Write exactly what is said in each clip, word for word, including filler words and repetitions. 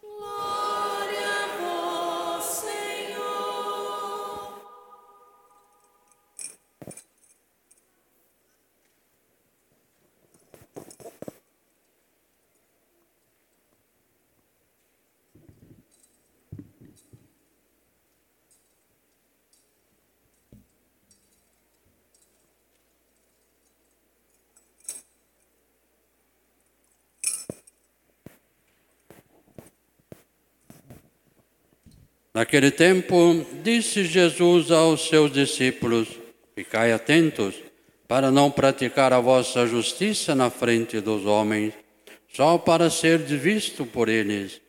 Glória a vós, Senhor. Naquele tempo, disse Jesus aos seus discípulos: Ficai atentos, para não praticar a vossa justiça na frente dos homens, só para serdes visto por eles.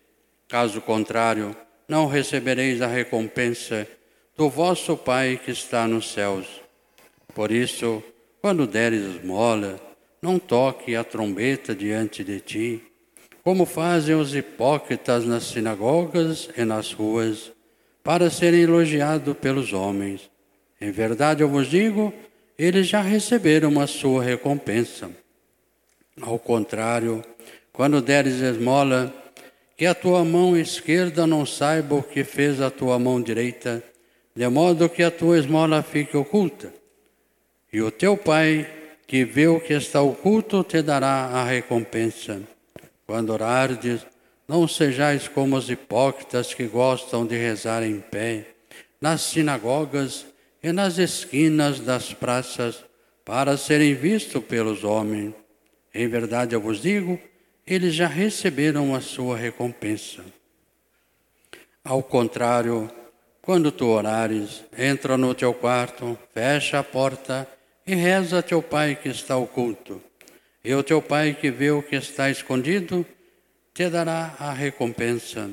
Caso contrário, não recebereis a recompensa do vosso Pai que está nos céus. Por isso, quando deres esmola, não toque a trombeta diante de ti, como fazem os hipócritas nas sinagogas e nas ruas, para serem elogiados pelos homens. Em verdade, eu vos digo, eles já receberam a sua recompensa. Ao contrário, quando deres esmola, que a tua mão esquerda não saiba o que fez a tua mão direita, de modo que a tua esmola fique oculta. E o teu Pai, que vê o que está oculto, te dará a recompensa. Quando orardes, não sejais como os hipócritas que gostam de rezar em pé, nas sinagogas e nas esquinas das praças, para serem vistos pelos homens. Em verdade, eu vos digo, eles já receberam a sua recompensa. Ao contrário, quando tu orares, entra no teu quarto, fecha a porta e reza a teu Pai que está oculto. E o teu Pai que vê o que está escondido, te dará a recompensa.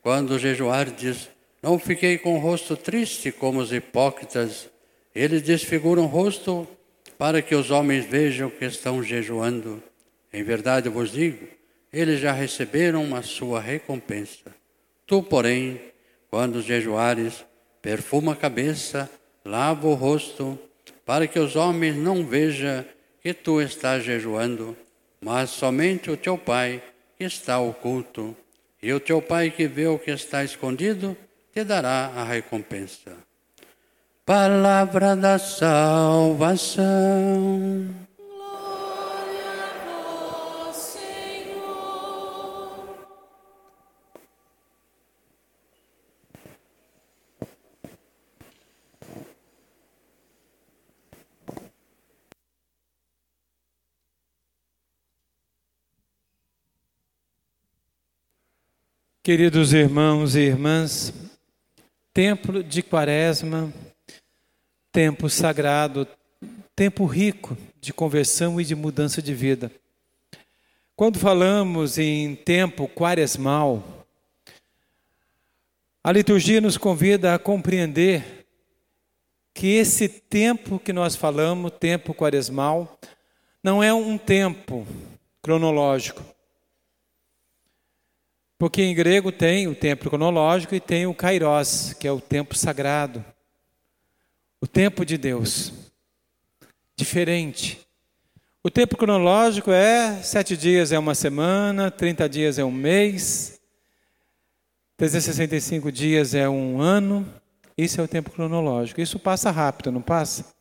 Quando jejuardes, não fiquei com o rosto triste como os hipócritas. Eles desfiguram o rosto para que os homens vejam que estão jejuando. Em verdade vos digo, eles já receberam a sua recompensa. Tu, porém, quando jejuares, perfuma a cabeça, lava o rosto, para que os homens não vejam que tu estás jejuando, mas somente o teu Pai que está oculto, e o teu Pai que vê o que está escondido, te dará a recompensa. Palavra da salvação. Glória a vós, Senhor. Queridos irmãos e irmãs, tempo de Quaresma, tempo sagrado, tempo rico de conversão e de mudança de vida. Quando falamos em tempo quaresmal, a liturgia nos convida a compreender que esse tempo que nós falamos, tempo quaresmal, não é um tempo cronológico. Porque em grego tem o tempo cronológico e tem o kairos, que é o tempo sagrado. O tempo de Deus. Diferente. O tempo cronológico é sete dias é uma semana, trinta dias é um mês, trezentos e sessenta e cinco dias é um ano. Isso é o tempo cronológico. Isso passa rápido, não passa?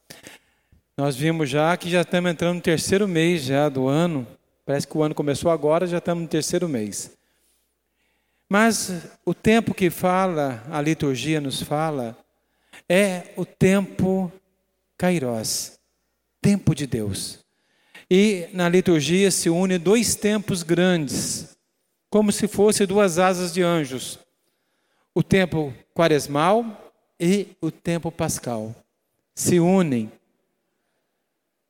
Nós vimos já que já estamos entrando no terceiro mês já do ano. Parece que o ano começou agora, já estamos no terceiro mês. Mas o tempo que fala, a liturgia nos fala, é o tempo kairos, tempo de Deus. E na liturgia se unem dois tempos grandes, como se fossem duas asas de anjos. O tempo quaresmal e o tempo pascal se unem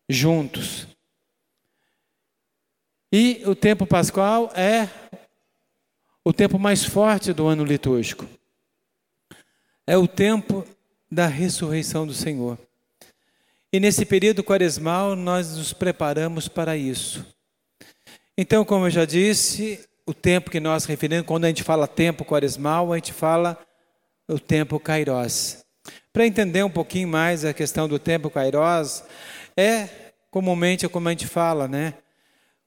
juntos. E o tempo pascal é o tempo mais forte do ano litúrgico. É o tempo da ressurreição do Senhor. E nesse período quaresmal nós nos preparamos para isso. Então, como eu já disse, o tempo que nós referimos, quando a gente fala tempo quaresmal, a gente fala o tempo kairós. Para entender um pouquinho mais a questão do tempo kairós, é comumente como a gente fala, né?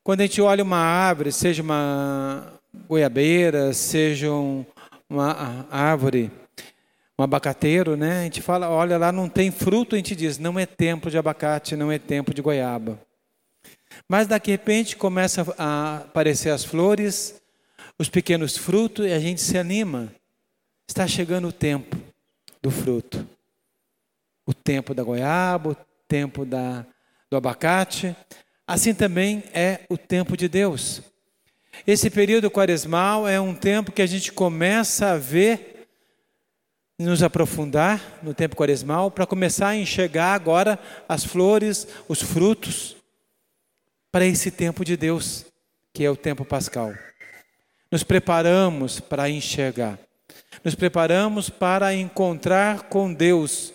Quando a gente olha uma árvore, seja uma goiabeira, seja um, uma árvore, um abacateiro, né? A gente fala, olha lá, não tem fruto, a gente diz, não é tempo de abacate, não é tempo de goiaba. Mas daqui a repente começa a aparecer as flores, os pequenos frutos, e a gente se anima. Está chegando o tempo do fruto. O tempo da goiaba, o tempo da, do abacate. Assim também é o tempo de Deus. Esse período quaresmal é um tempo que a gente começa a ver, nos aprofundar no tempo quaresmal, para começar a enxergar agora as flores, os frutos, para esse tempo de Deus, que é o tempo pascal. Nos preparamos para enxergar, nos preparamos para encontrar com Deus,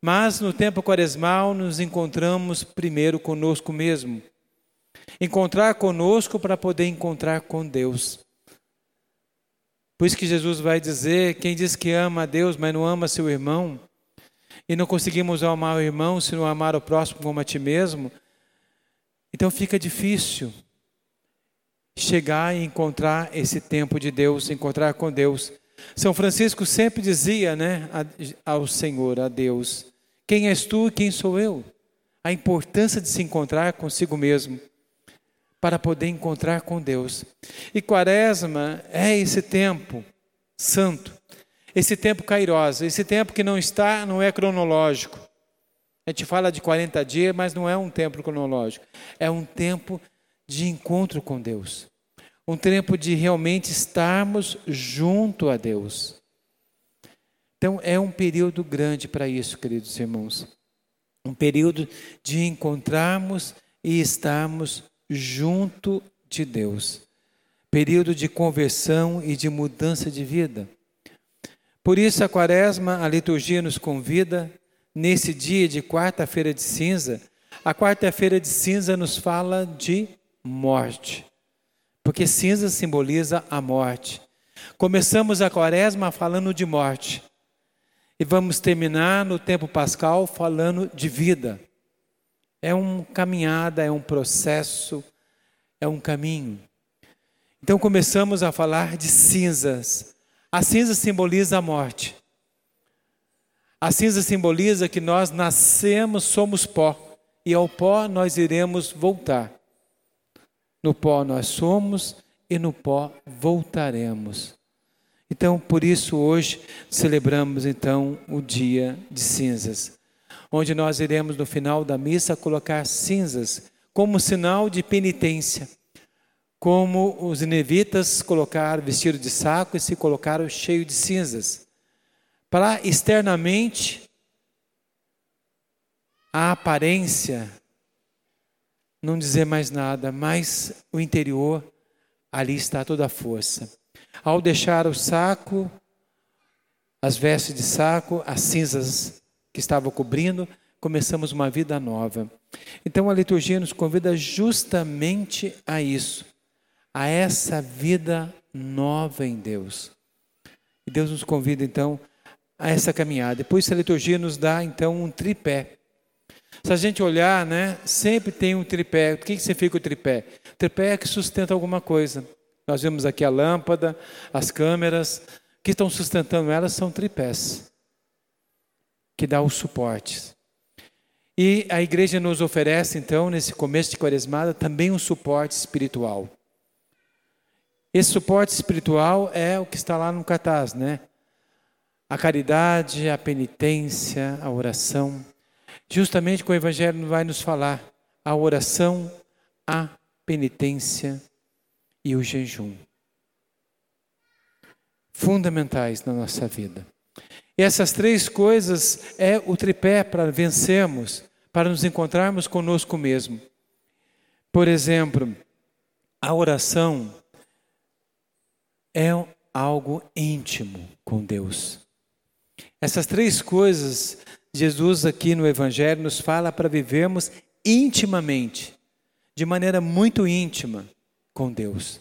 mas no tempo quaresmal nos encontramos primeiro conosco mesmo. Encontrar conosco para poder encontrar com Deus. Por isso que Jesus vai dizer, quem diz que ama a Deus, mas não ama seu irmão, e não conseguimos amar o irmão se não amar o próximo como a ti mesmo, então fica difícil chegar e encontrar esse tempo de Deus, encontrar com Deus. São Francisco sempre dizia, né, ao Senhor, a Deus, quem és tu e quem sou eu? A importância de se encontrar consigo mesmo, para poder encontrar com Deus. E quaresma é esse tempo santo, esse tempo kairós, esse tempo que não está, não é cronológico. A gente fala de quarenta dias, mas não é um tempo cronológico. É um tempo de encontro com Deus. Um tempo de realmente estarmos junto a Deus. Então é um período grande para isso, queridos irmãos. Um período de encontrarmos e estarmos junto de Deus, período de conversão e de mudança de vida. Por isso a quaresma, a liturgia nos convida, nesse dia de quarta-feira de cinza, a quarta-feira de cinza nos fala de morte, porque cinza simboliza a morte. Começamos a quaresma falando de morte, e vamos terminar no tempo pascal falando de vida. É uma caminhada, é um processo, é um caminho. Então começamos a falar de cinzas. A cinza simboliza a morte. A cinza simboliza que nós nascemos, somos pó. E ao pó nós iremos voltar. No pó nós somos e no pó voltaremos. Então por isso hoje celebramos então o dia de cinzas, onde nós iremos no final da missa colocar cinzas como sinal de penitência, como os levitas colocaram vestido de saco e se colocaram cheio de cinzas, para externamente a aparência não dizer mais nada, mas o interior ali está toda a força. Ao deixar o saco, as vestes de saco, as cinzas que estava cobrindo, começamos uma vida nova. Então a liturgia nos convida justamente a isso, a essa vida nova em Deus. E Deus nos convida então a essa caminhada. Depois a liturgia nos dá então um tripé. Se a gente olhar, né, sempre tem um tripé. O que significa o tripé? O tripé é que sustenta alguma coisa. Nós vemos aqui a lâmpada, as câmeras, o que estão sustentando elas são tripés, que dá os suportes. E a igreja nos oferece, então, nesse começo de quaresmada, também um suporte espiritual. Esse suporte espiritual é o que está lá no cartaz, né? A caridade, a penitência, a oração. Justamente o que o Evangelho vai nos falar, a oração, a penitência e o jejum. Fundamentais na nossa vida. E essas três coisas é o tripé para vencermos, para nos encontrarmos conosco mesmo. Por exemplo, a oração é algo íntimo com Deus. Essas três coisas, Jesus aqui no Evangelho nos fala para vivermos intimamente, de maneira muito íntima com Deus.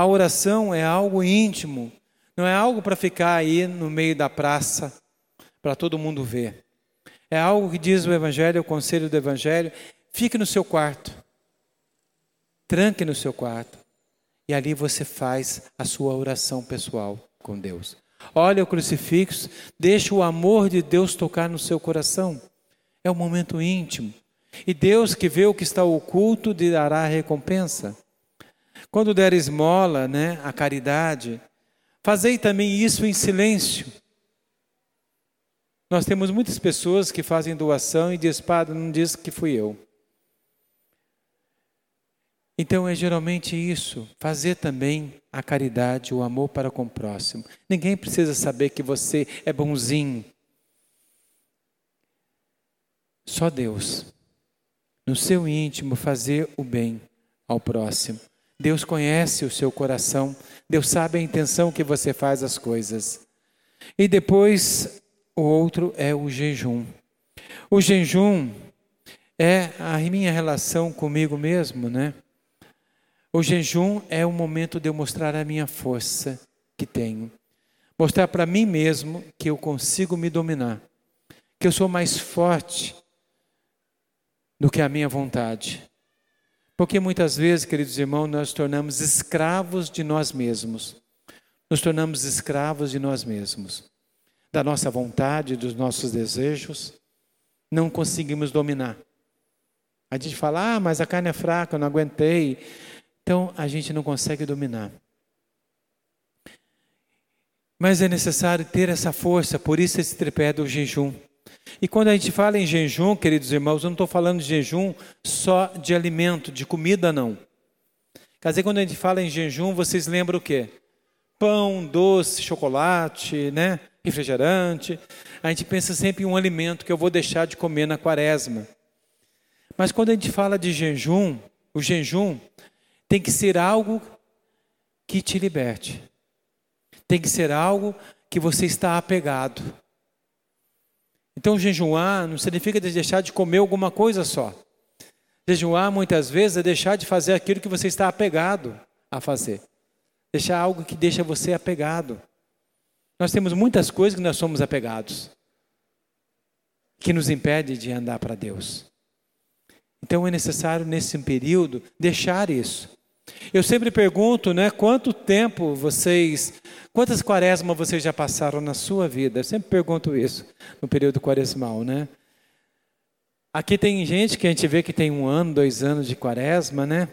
A oração é algo íntimo, não é algo para ficar aí no meio da praça, para todo mundo ver. É algo que diz o Evangelho, o conselho do Evangelho, fique no seu quarto, tranque no seu quarto, e ali você faz a sua oração pessoal com Deus. Olha o crucifixo, deixa o amor de Deus tocar no seu coração, é um momento íntimo, e Deus que vê o que está oculto, lhe dará a recompensa. Quando der esmola, né, a caridade, fazei também isso em silêncio. Nós temos muitas pessoas que fazem doação e dizem, padre, não diz que fui eu. Então é geralmente isso, fazer também a caridade, o amor para com o próximo. Ninguém precisa saber que você é bonzinho. Só Deus, no seu íntimo, fazer o bem ao próximo. Deus conhece o seu coração, Deus sabe a intenção que você faz as coisas. E depois, o outro é o jejum. O jejum é a minha relação comigo mesmo, né? O jejum é o momento de eu mostrar a minha força que tenho. Mostrar para mim mesmo que eu consigo me dominar. Que eu sou mais forte do que a minha vontade. Porque muitas vezes, queridos irmãos, nós nos tornamos escravos de nós mesmos. Nos tornamos escravos de nós mesmos. Da nossa vontade, dos nossos desejos, não conseguimos dominar. A gente fala, ah, mas a carne é fraca, eu não aguentei. Então, a gente não consegue dominar. Mas é necessário ter essa força, por isso esse tripé do jejum. E quando a gente fala em jejum, queridos irmãos, eu não estou falando de jejum só de alimento, de comida não. Quer dizer, quando a gente fala em jejum, vocês lembram o quê? Pão, doce, chocolate, né? Refrigerante. A gente pensa sempre em um alimento que eu vou deixar de comer na quaresma. Mas quando a gente fala de jejum, o jejum tem que ser algo que te liberte. Tem que ser algo que você está apegado. Então, jejuar não significa deixar de comer alguma coisa só. Jejuar, muitas vezes, é deixar de fazer aquilo que você está apegado a fazer. Deixar algo que deixa você apegado. Nós temos muitas coisas que nós somos apegados, que nos impede de andar para Deus. Então, é necessário, nesse período, deixar isso. Eu sempre pergunto, né, quanto tempo vocês, quantas quaresmas vocês já passaram na sua vida? Eu sempre pergunto isso, no período quaresmal, né? Aqui tem gente que a gente vê que tem um ano, dois anos de quaresma, né?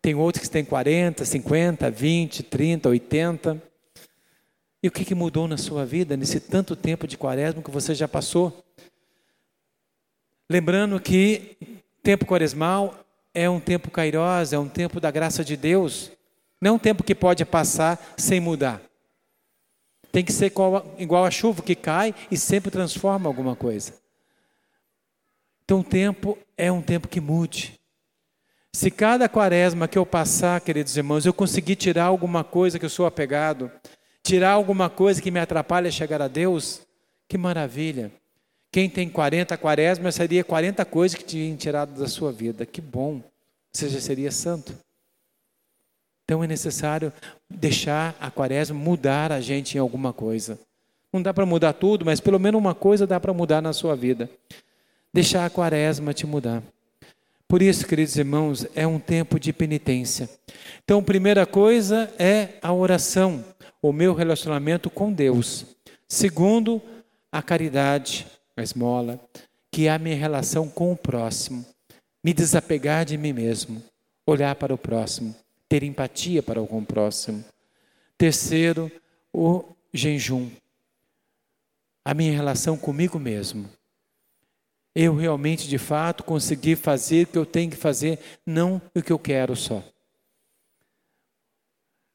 Tem outros que tem quarenta, cinquenta, vinte, trinta, oitenta. E o que que mudou na sua vida, nesse tanto tempo de quaresma que você já passou? Lembrando que tempo quaresmal é um tempo kairos, é um tempo da graça de Deus. Não é um tempo que pode passar sem mudar. Tem que ser igual, igual a chuva que cai e sempre transforma alguma coisa. Então o tempo é um tempo que mude. Se cada quaresma que eu passar, queridos irmãos, eu conseguir tirar alguma coisa que eu sou apegado, tirar alguma coisa que me atrapalha a chegar a Deus, que maravilha. Quem tem quarenta quaresmas, seria quarenta coisas que tinham tirado da sua vida. Que bom, ou seja, seria santo. Então é necessário deixar a quaresma mudar a gente em alguma coisa. Não dá para mudar tudo, mas pelo menos uma coisa dá para mudar na sua vida. Deixar a quaresma te mudar. Por isso, queridos irmãos, é um tempo de penitência. Então, primeira coisa é a oração, o meu relacionamento com Deus. Segundo, a caridade, a esmola, que é a minha relação com o próximo, me desapegar de mim mesmo, olhar para o próximo, ter empatia para com o próximo. Terceiro, o jejum, a minha relação comigo mesmo. Eu realmente, de fato, consegui fazer o que eu tenho que fazer, não o que eu quero só.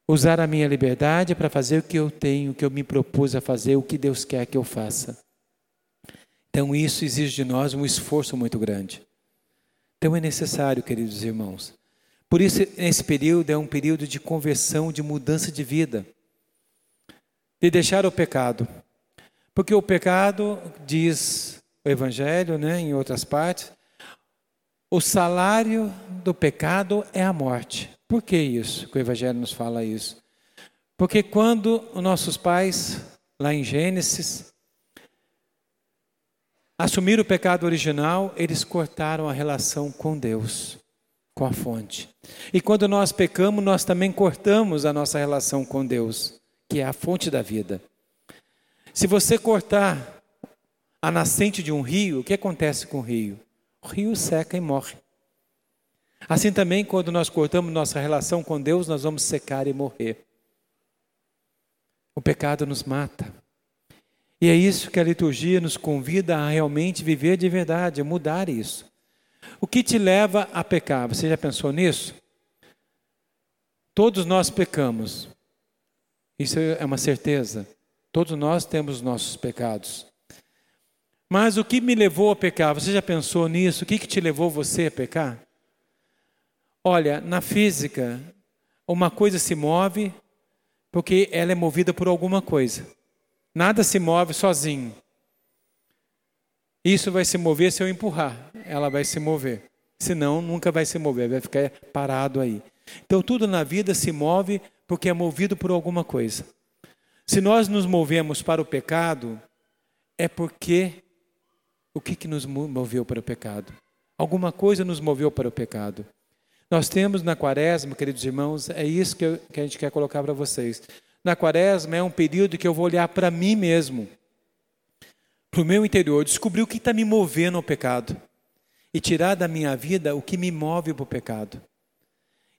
Usar a minha liberdade para fazer o que eu tenho, o que eu me propus a fazer, o que Deus quer que eu faça. Então isso exige de nós um esforço muito grande. Então é necessário, queridos irmãos. Por isso esse período é um período de conversão, de mudança de vida. De deixar o pecado. Porque o pecado, diz o Evangelho, né, em outras partes, o salário do pecado é a morte. Por que isso? Que o Evangelho nos fala isso. Porque quando os nossos pais, lá em Gênesis, assumiram o pecado original, eles cortaram a relação com Deus, com a fonte. E quando nós pecamos, nós também cortamos a nossa relação com Deus, que é a fonte da vida. Se você cortar a nascente de um rio, o que acontece com o rio? O rio seca e morre. Assim também, quando nós cortamos nossa relação com Deus, nós vamos secar e morrer. O pecado nos mata. E é isso que a liturgia nos convida a realmente viver de verdade, a mudar isso. O que te leva a pecar? Você já pensou nisso? Todos nós pecamos. Isso é uma certeza. Todos nós temos nossos pecados. Mas o que me levou a pecar? Você já pensou nisso? O que, que te levou você a pecar? Olha, na física, uma coisa se move porque ela é movida por alguma coisa. Nada se move sozinho. Isso vai se mover se eu empurrar. Ela vai se mover. Senão, nunca vai se mover. Vai ficar parado aí. Então, tudo na vida se move porque é movido por alguma coisa. Se nós nos movemos para o pecado, é porque... O que, que nos moveu para o pecado? Alguma coisa nos moveu para o pecado. Nós temos na quaresma, queridos irmãos, é isso que, eu, que a gente quer colocar para vocês. Na quaresma é um período que eu vou olhar para mim mesmo, para o meu interior, descobrir o que está me movendo ao pecado e tirar da minha vida o que me move para o pecado.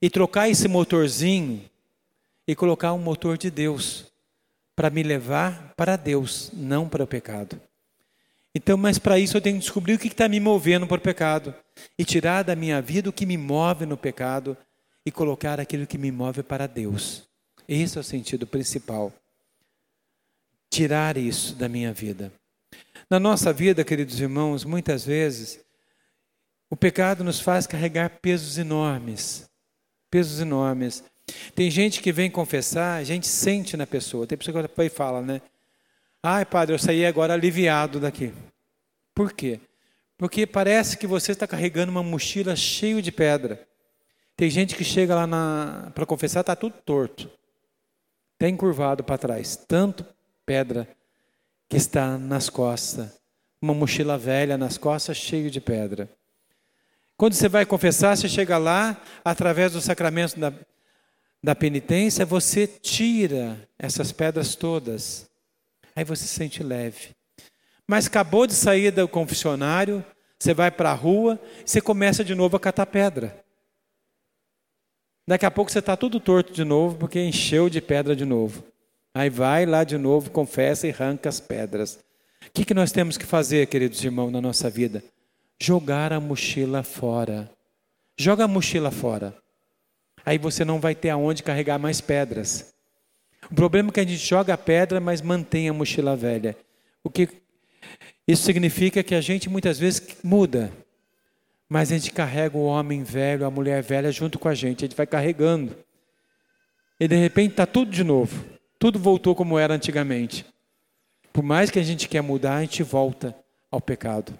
E trocar esse motorzinho e colocar um motor de Deus para me levar para Deus, não para o pecado. Então, mas para isso eu tenho que descobrir o que está me movendo para o pecado e tirar da minha vida o que me move no pecado e colocar aquilo que me move para Deus. Esse é o sentido principal. Tirar isso da minha vida. Na nossa vida, queridos irmãos, muitas vezes o pecado nos faz carregar pesos enormes. Pesos enormes. Tem gente que vem confessar, a gente sente na pessoa. Tem pessoa que depois fala, né? Ai, padre, eu saí agora aliviado daqui. Por quê? Porque parece que você está carregando uma mochila cheia de pedra. Tem gente que chega lá para confessar, está tudo torto. Está encurvado para trás. Tanto pedra que está nas costas. Uma mochila velha nas costas, cheia de pedra. Quando você vai confessar, você chega lá, através do sacramento da, da penitência, você tira essas pedras todas. Aí você se sente leve. Mas acabou de sair do confessionário, você vai para a rua, você começa de novo a catar pedra. Daqui a pouco você está tudo torto de novo, porque encheu de pedra de novo. Aí vai lá de novo, confessa e arranca as pedras. O que, que nós temos que fazer, queridos irmãos, na nossa vida? Jogar a mochila fora. Joga a mochila fora. Aí você não vai ter aonde carregar mais pedras. O problema é que a gente joga a pedra, mas mantém a mochila velha. O que isso significa que a gente muitas vezes muda, mas a gente carrega o homem velho, a mulher velha junto com a gente, a gente vai carregando. E de repente está tudo de novo, tudo voltou como era antigamente. Por mais que a gente quer mudar, a gente volta ao pecado.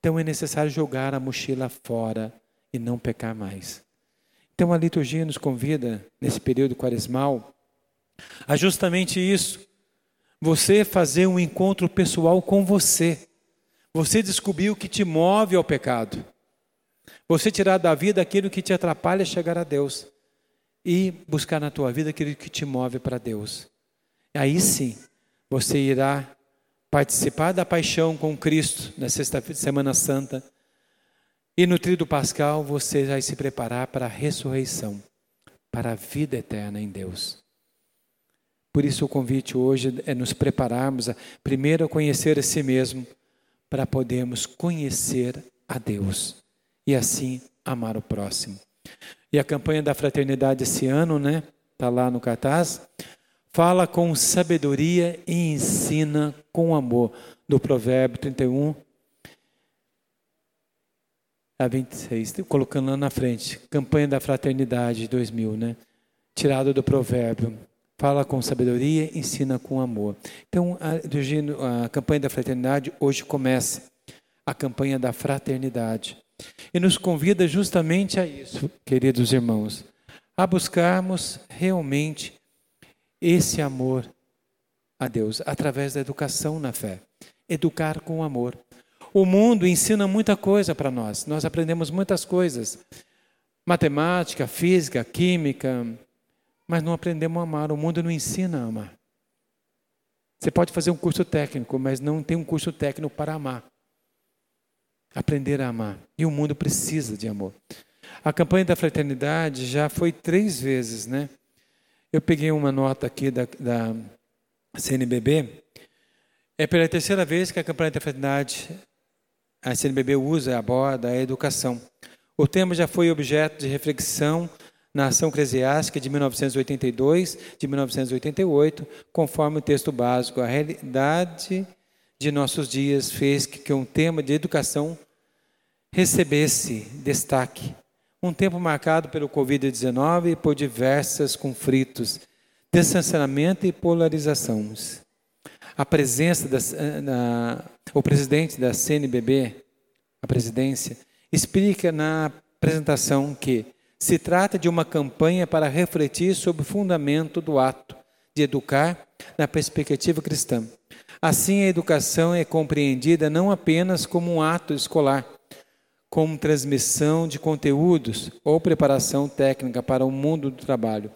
Então é necessário jogar a mochila fora e não pecar mais. Então a liturgia nos convida, nesse período quaresmal, é justamente isso, você fazer um encontro pessoal com você, você descobrir o que te move ao pecado, você tirar da vida aquilo que te atrapalha a chegar a Deus e buscar na tua vida aquilo que te move para Deus. Aí sim, você irá participar da paixão com Cristo na sexta-feira, Semana Santa, e no Tríduo Pascal você vai se preparar para a ressurreição, para a vida eterna em Deus. Por isso o convite hoje é nos prepararmos a, primeiro a conhecer a si mesmo, para podermos conhecer a Deus e assim amar o próximo. E a campanha da fraternidade esse ano, né, está lá no cartaz, fala com sabedoria e ensina com amor, do provérbio trinta e um a vinte e seis, colocando lá na frente, campanha da fraternidade dois mil, né, tirado do provérbio. Fala com sabedoria, ensina com amor. Então, a, a campanha da fraternidade hoje começa. A campanha da fraternidade. E nos convida justamente a isso, queridos irmãos. a buscarmos realmente esse amor a Deus, através da educação na fé. Educar com amor. O mundo ensina muita coisa para nós, nós aprendemos muitas coisas, matemática, física, química, mas não aprendemos a amar, o mundo não ensina a amar. Você pode fazer um curso técnico, mas não tem um curso técnico para amar. Aprender a amar. E o mundo precisa de amor. A campanha da fraternidade já foi três vezes, né? Eu peguei uma nota aqui da, da C N B B. É pela terceira vez que a campanha da fraternidade, a C N B B usa, aborda a educação. O tema já foi objeto de reflexão na Ação Eclesiástica de mil novecentos e oitenta e dois, de mil novecentos e oitenta e oito, conforme o texto básico. A realidade de nossos dias fez que um tema de educação recebesse destaque. Um tempo marcado pelo covid dezenove e por diversos conflitos, distanciamento e polarizações. A presença da na, o presidente da C N B B, a presidência, explica na apresentação que se trata de uma campanha para refletir sobre o fundamento do ato de educar na perspectiva cristã. Assim, a educação é compreendida não apenas como um ato escolar, como transmissão de conteúdos ou preparação técnica para o mundo do trabalho,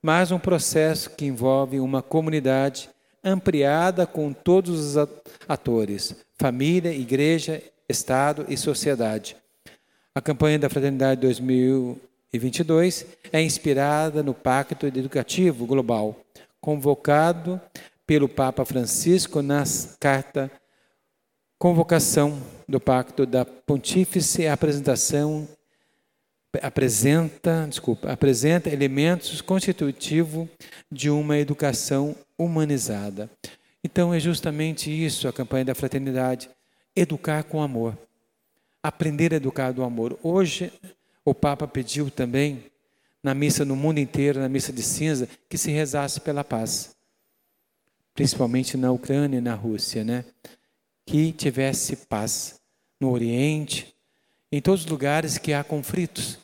mas um processo que envolve uma comunidade ampliada com todos os atores, família, igreja, Estado e sociedade. A campanha da Fraternidade dois mil e vinte e dois é inspirada no Pacto Educativo Global, convocado pelo Papa Francisco na carta Convocação do Pacto da Pontífice, apresentação, apresenta, desculpa, apresenta elementos constitutivos de uma educação humanizada. Então é justamente isso a campanha da fraternidade, educar com amor, aprender a educar do amor. Hoje o Papa pediu também, na missa no mundo inteiro, na missa de cinza, que se rezasse pela paz, principalmente na Ucrânia e na Rússia, né? Que tivesse paz no Oriente, em todos os lugares que há conflitos.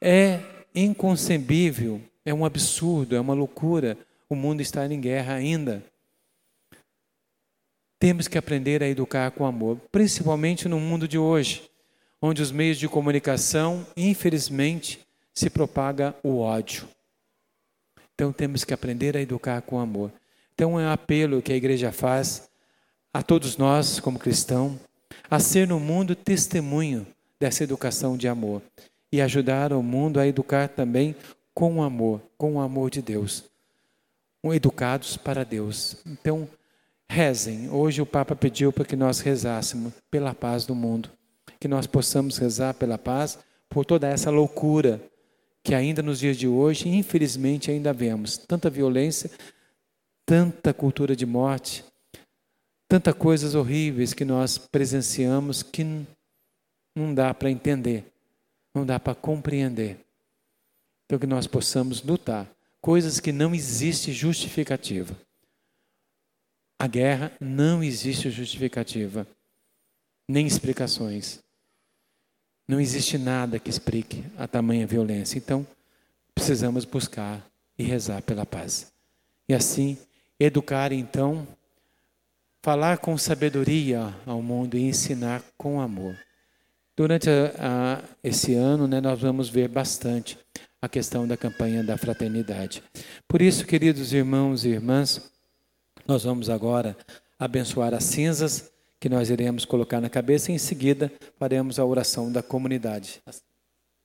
É inconcebível, é um absurdo, é uma loucura o mundo estar em guerra ainda. Temos que aprender a educar com amor, principalmente no mundo de hoje, onde os meios de comunicação, infelizmente, se propaga o ódio. Então temos que aprender a educar com amor. Então é um apelo que a igreja faz a todos nós, como cristãos, a ser no mundo testemunho dessa educação de amor e ajudar o mundo a educar também com amor, com o amor de Deus, um educados para Deus. Então, rezem. Hoje o Papa pediu para que nós rezássemos pela paz do mundo, que nós possamos rezar pela paz, por toda essa loucura que ainda nos dias de hoje, infelizmente, ainda vemos. Tanta violência, tanta cultura de morte, tantas coisas horríveis que nós presenciamos que não dá para entender, não dá para compreender. Então que nós possamos lutar, coisas que não existe justificativa. A guerra não existe justificativa, nem explicações. Não existe nada que explique a tamanha violência. Então precisamos buscar e rezar pela paz. E assim, educar então, falar com sabedoria ao mundo e ensinar com amor. Durante a, a, esse ano, né, nós vamos ver bastante a questão da campanha da fraternidade. Por isso, queridos irmãos e irmãs, nós vamos agora abençoar as cinzas que nós iremos colocar na cabeça e em seguida faremos a oração da comunidade.